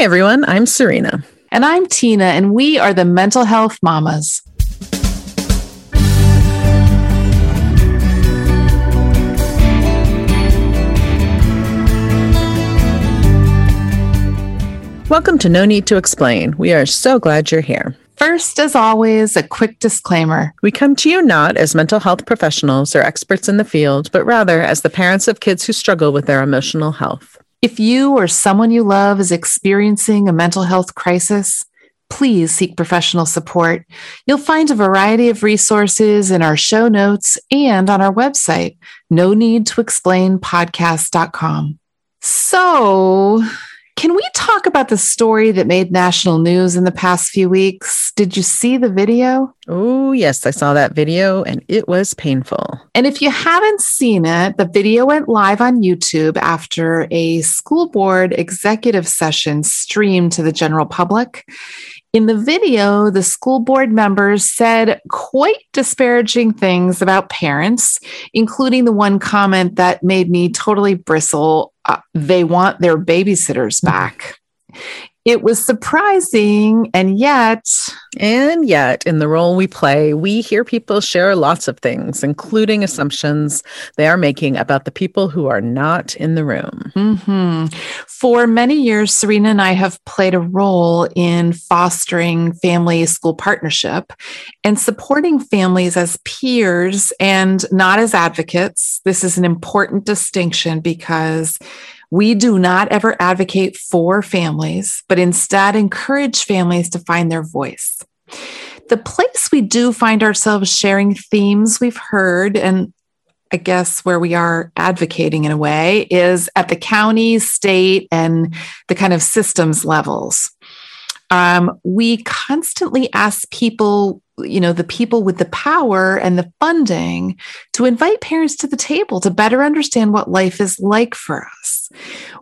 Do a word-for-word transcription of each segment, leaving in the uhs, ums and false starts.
Hi, everyone. I'm Serena. And I'm Tina, and we are the Mental Health Mamas. Welcome to No Need to Explain. We are so glad you're here. First, as always, a quick disclaimer. We come to you not as mental health professionals or experts in the field, but rather as the parents of kids who struggle with their emotional health. If you or someone you love is experiencing a mental health crisis, please seek professional support. You'll find a variety of resources in our show notes and on our website, no need to explain podcast dot com. So, can we talk about the story that made national news in the past few weeks? Did you see the video? Oh, yes, I saw that video and it was painful. And if you haven't seen it, the video went live on YouTube after a school board executive session streamed to the general public. In the video, the school board members said quite disparaging things about parents, including the one comment that made me totally bristle. Uh, they want their babysitters back. It was surprising, and yet... And yet, in the role we play, we hear people share lots of things, including assumptions they are making about the people who are not in the room. Mm-hmm. For many years, Serena and I have played a role in fostering family-school partnership and supporting families as peers and not as advocates. This is an important distinction because... we do not ever advocate for families, but instead encourage families to find their voice. The place we do find ourselves sharing themes we've heard, and I guess where we are advocating in a way, is at the county, state, and the kind of systems levels. Um, we constantly ask people, you know, the people with the power and the funding to invite parents to the table to better understand what life is like for us.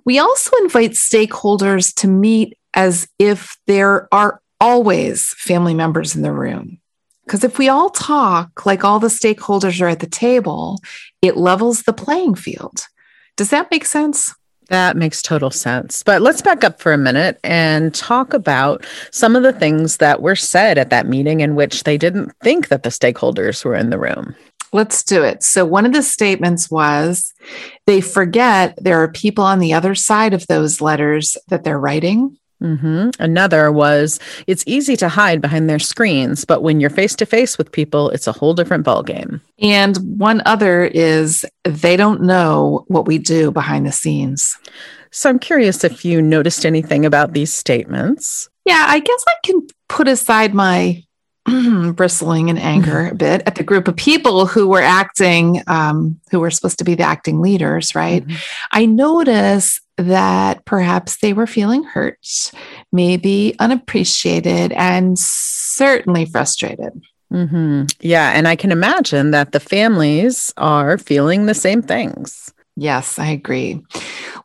We also invite stakeholders to meet as if there are always family members in the room. Because if we all talk like all the stakeholders are at the table, it levels the playing field. Does that make sense? That makes total sense. But let's back up for a minute and talk about some of the things that were said at that meeting in which they didn't think that the stakeholders were in the room. Let's do it. So one of the statements was, they forget there are people on the other side of those letters that they're writing. Mm-hmm. Another was, it's easy to hide behind their screens, but when you're face-to-face with people, it's a whole different ballgame. And one other is, they don't know what we do behind the scenes. So I'm curious if you noticed anything about these statements. Yeah, I guess I can put aside my bristling in anger a bit at the group of people who were acting, um, who were supposed to be the acting leaders, right? Mm-hmm. I notice that perhaps they were feeling hurt, maybe unappreciated, and certainly frustrated. Mm-hmm. Yeah, and I can imagine that the families are feeling the same things. Yes, I agree.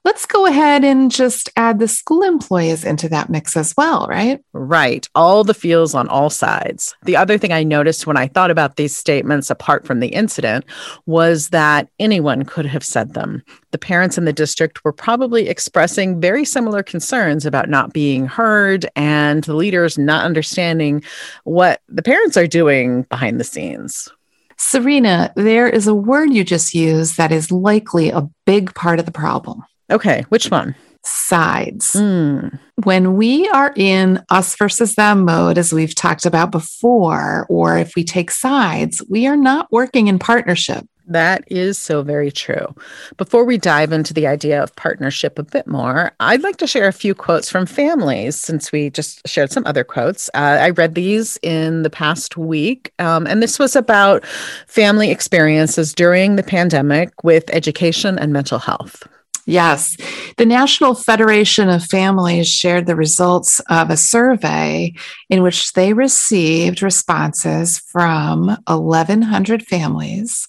Let's go ahead and just add the school employees into that mix as well, right? Right. All the feels on all sides. The other thing I noticed when I thought about these statements, apart from the incident, was that anyone could have said them. The parents in the district were probably expressing very similar concerns about not being heard and the leaders not understanding what the parents are doing behind the scenes. Serena, there is a word you just used that is likely a big part of the problem. Okay, which one? Sides. Mm. When we are in us versus them mode, as we've talked about before, or if we take sides, we are not working in partnership. That is so very true. Before we dive into the idea of partnership a bit more, I'd like to share a few quotes from families since we just shared some other quotes. Uh, I read these in the past week, um, and this was about family experiences during the pandemic with education and mental health. Yes. The National Federation of Families shared the results of a survey in which they received responses from eleven hundred families.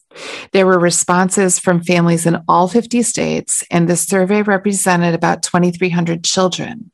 There were responses from families in all fifty states, and the survey represented about twenty-three hundred children.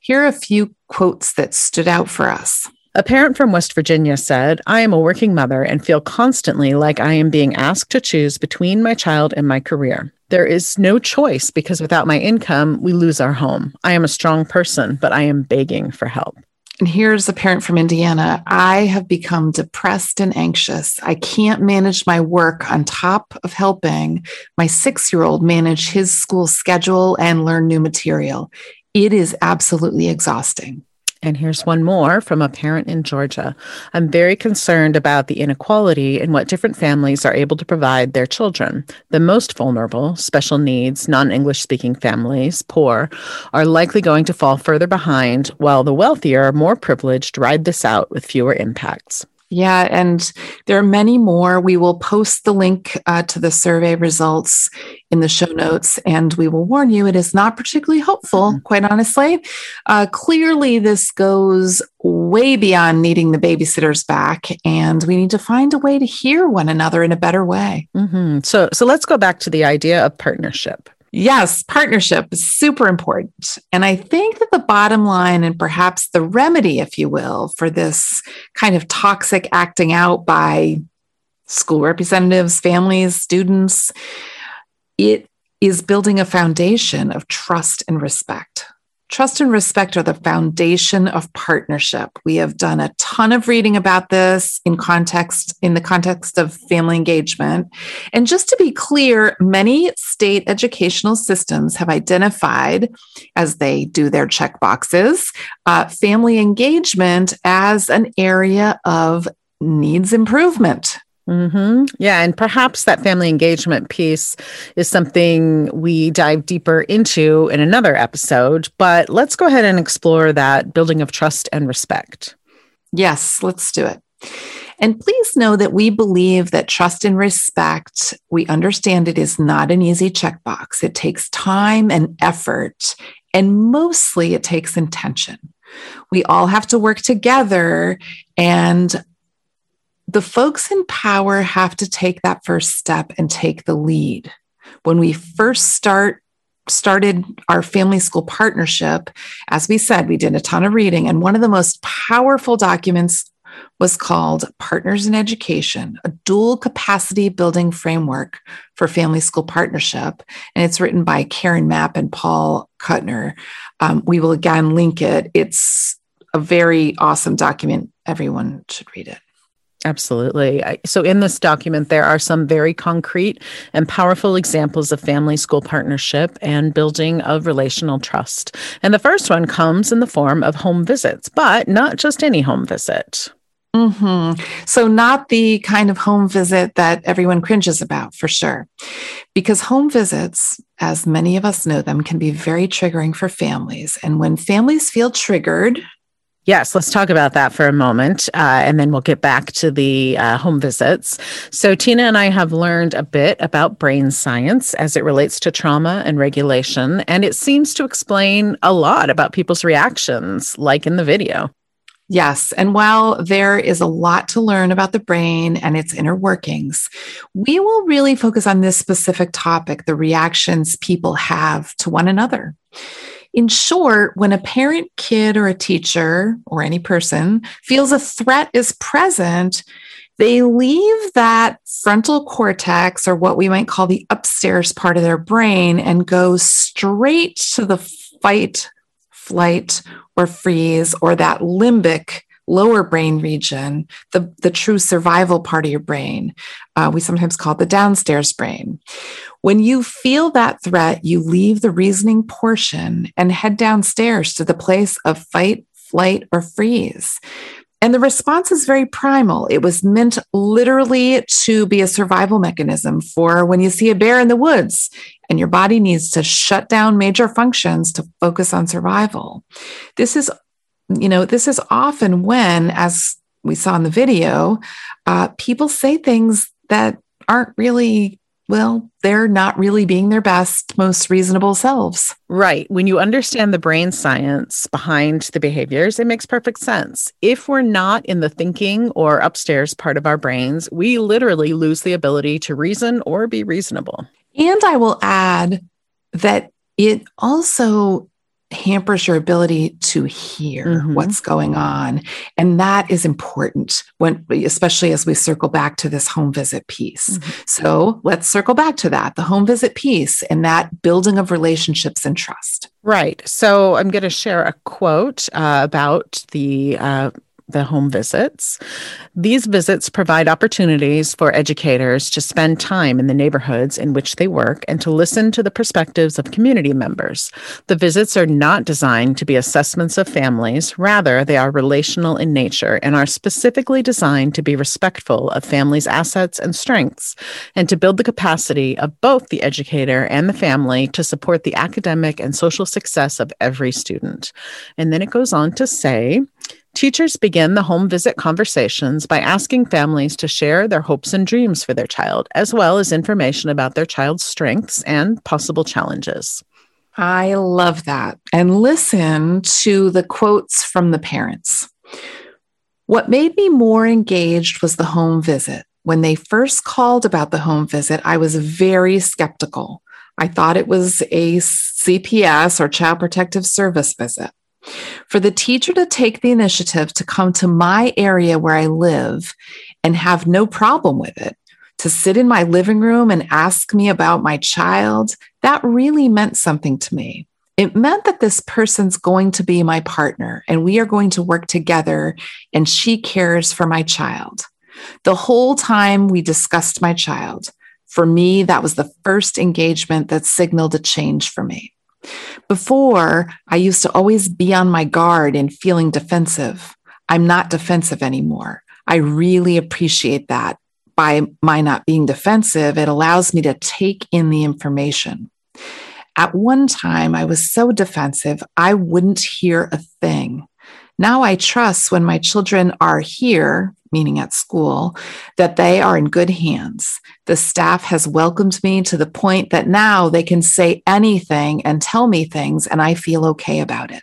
Here are a few quotes that stood out for us. A parent from West Virginia said, I am a working mother and feel constantly like I am being asked to choose between my child and my career. There is no choice because without my income, we lose our home. I am a strong person, but I am begging for help. And here's a parent from Indiana. I have become depressed and anxious. I can't manage my work on top of helping my six-year-old manage his school schedule and learn new material. It is absolutely exhausting. And here's one more from a parent in Georgia. I'm very concerned about the inequality in what different families are able to provide their children. The most vulnerable, special needs, non-English speaking families, poor, are likely going to fall further behind, while the wealthier, more privileged, ride this out with fewer impacts. Yeah, and there are many more. We will post the link uh, to the survey results in the show notes, and we will warn you, it is not particularly helpful, mm-hmm. quite honestly. Uh, clearly, this goes way beyond needing the babysitters back, and we need to find a way to hear one another in a better way. Mm-hmm. So, so let's go back to the idea of partnership. Yes, partnership is super important. And I think that the bottom line and perhaps the remedy, if you will, for this kind of toxic acting out by school representatives, families, students, it is building a foundation of trust and respect. Trust and respect are the foundation of partnership. We have done a ton of reading about this in context, in the context of family engagement. And just to be clear, many state educational systems have identified, as they do their checkboxes, uh, family engagement as an area of needs improvement. Mm-hmm. Yeah. And perhaps that family engagement piece is something we dive deeper into in another episode, but let's go ahead and explore that building of trust and respect. Yes, let's do it. And please know that we believe that trust and respect, we understand it is not an easy checkbox. It takes time and effort, and mostly it takes intention. We all have to work together, and the folks in power have to take that first step and take the lead. When we first start started our family school partnership, as we said, we did a ton of reading. And one of the most powerful documents was called Partners in Education, a dual capacity building framework for family school partnership. And it's written by Karen Mapp and Paul Kuttner. Um, we will again link it. It's a very awesome document. Everyone should read it. Absolutely. So in this document, there are some very concrete and powerful examples of family school partnership and building of relational trust. And the first one comes in the form of home visits, but not just any home visit. Mm-hmm. So not the kind of home visit that everyone cringes about, for sure. Because home visits, as many of us know them, can be very triggering for families. And when families feel triggered... Yes, let's talk about that for a moment, uh, and then we'll get back to the uh, home visits. So Tina and I have learned a bit about brain science as it relates to trauma and regulation, and it seems to explain a lot about people's reactions, like in the video. Yes, and while there is a lot to learn about the brain and its inner workings, we will really focus on this specific topic, the reactions people have to one another. In short, when a parent, kid, or a teacher, or any person, feels a threat is present, they leave that frontal cortex, or what we might call the upstairs part of their brain, and go straight to the fight, flight, or freeze, or that limbic lower brain region, the, the true survival part of your brain. Uh, we sometimes call it the downstairs brain. When you feel that threat, you leave the reasoning portion and head downstairs to the place of fight, flight, or freeze. And the response is very primal. It was meant literally to be a survival mechanism for when you see a bear in the woods and your body needs to shut down major functions to focus on survival. This is You know, this is often when, as we saw in the video, uh, people say things that aren't really, well, they're not really being their best, most reasonable selves. Right. When you understand the brain science behind the behaviors, it makes perfect sense. If we're not in the thinking or upstairs part of our brains, we literally lose the ability to reason or be reasonable. And I will add that it also hampers your ability to hear mm-hmm. what's going on. And that is important, when, especially as we circle back to this home visit piece. Mm-hmm. So let's circle back to that, the home visit piece and that building of relationships and trust. Right. So I'm going to share a quote uh, about the uh, the home visits. These visits provide opportunities for educators to spend time in the neighborhoods in which they work and to listen to the perspectives of community members. The visits are not designed to be assessments of families. Rather, they are relational in nature and are specifically designed to be respectful of families' assets and strengths and to build the capacity of both the educator and the family to support the academic and social success of every student. And then it goes on to say, teachers begin the home visit conversations by asking families to share their hopes and dreams for their child, as well as information about their child's strengths and possible challenges. I love that. And listen to the quotes from the parents. What made me more engaged was the home visit. When they first called about the home visit, I was very skeptical. I thought it was a C P S or Child Protective Service visit. For the teacher to take the initiative to come to my area where I live and have no problem with it, to sit in my living room and ask me about my child, that really meant something to me. It meant that this person's going to be my partner and we are going to work together and she cares for my child. The whole time we discussed my child. For me, that was the first engagement that signaled a change for me. Before, I used to always be on my guard and feeling defensive. I'm not defensive anymore. I really appreciate that. By my not being defensive, it allows me to take in the information. At one time, I was so defensive, I wouldn't hear a thing. Now I trust when my children are here, meaning at school, that they are in good hands. The staff has welcomed me to the point that now they can say anything and tell me things, and I feel okay about it.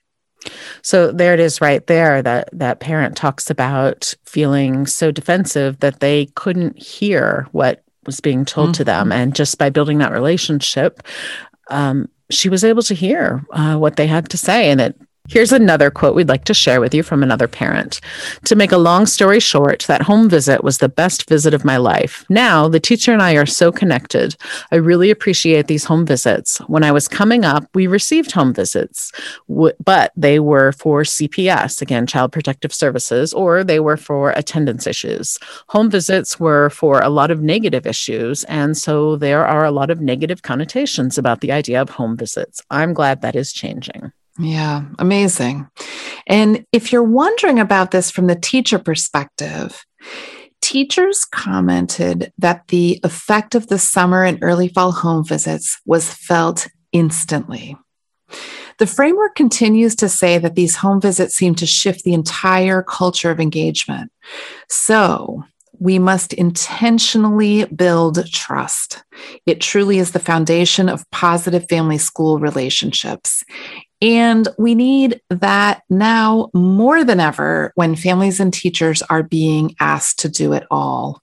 So there it is right there, that that parent talks about feeling so defensive that they couldn't hear what was being told mm-hmm. to them. And just by building that relationship, um, she was able to hear uh, what they had to say, and it here's another quote we'd like to share with you from another parent. To make a long story short, that home visit was the best visit of my life. Now, the teacher and I are so connected. I really appreciate these home visits. When I was coming up, we received home visits, but they were for C P S, again, Child Protective Services, or they were for attendance issues. Home visits were for a lot of negative issues, and so there are a lot of negative connotations about the idea of home visits. I'm glad that is changing. Yeah, amazing. And if you're wondering about this from the teacher perspective, teachers commented that the effect of the summer and early fall home visits was felt instantly. The framework continues to say that these home visits seem to shift the entire culture of engagement. So we must intentionally build trust. It truly is the foundation of positive family-school relationships. And we need that now more than ever when families and teachers are being asked to do it all.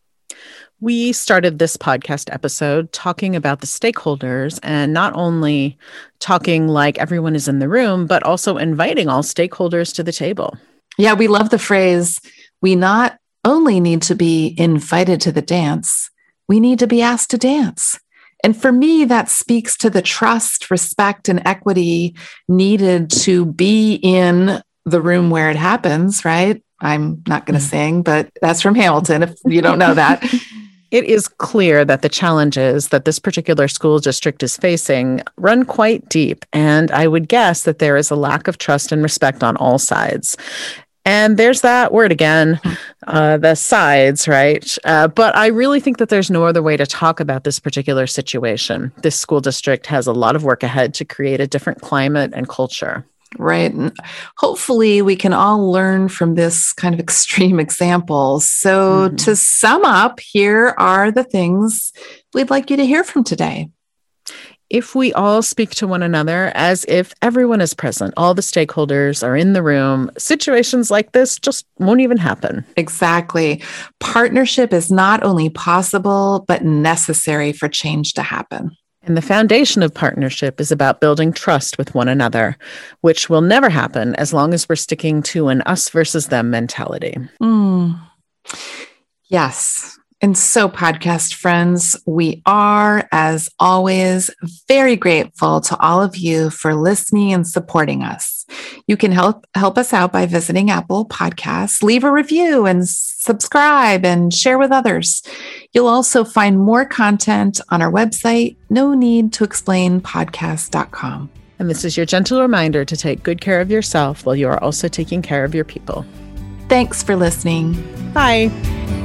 We started this podcast episode talking about the stakeholders, and not only talking like everyone is in the room, but also inviting all stakeholders to the table. Yeah, we love the phrase, we not only need to be invited to the dance, we need to be asked to dance. And for me, that speaks to the trust, respect, and equity needed to be in the room where it happens, right? I'm not going to sing, but that's from Hamilton, if you don't know that. It is clear that the challenges that this particular school district is facing run quite deep. And I would guess that there is a lack of trust and respect on all sides. And there's that word again, uh, the sides, right? Uh, but I really think that there's no other way to talk about this particular situation. This school district has a lot of work ahead to create a different climate and culture. Right. And hopefully we can all learn from this kind of extreme example. So mm-hmm. to sum up, here are the things we'd like you to hear from today. If we all speak to one another as if everyone is present, all the stakeholders are in the room, situations like this just won't even happen. Exactly. Partnership is not only possible, but necessary for change to happen. And the foundation of partnership is about building trust with one another, which will never happen as long as we're sticking to an us versus them mentality. Mm. Yes. And so, podcast friends, we are, as always, very grateful to all of you for listening and supporting us. You can help help us out by visiting Apple Podcasts, leave a review, and subscribe and share with others. You'll also find more content on our website, no need to explain podcast dot com. And this is your gentle reminder to take good care of yourself while you are also taking care of your people. Thanks for listening. Bye.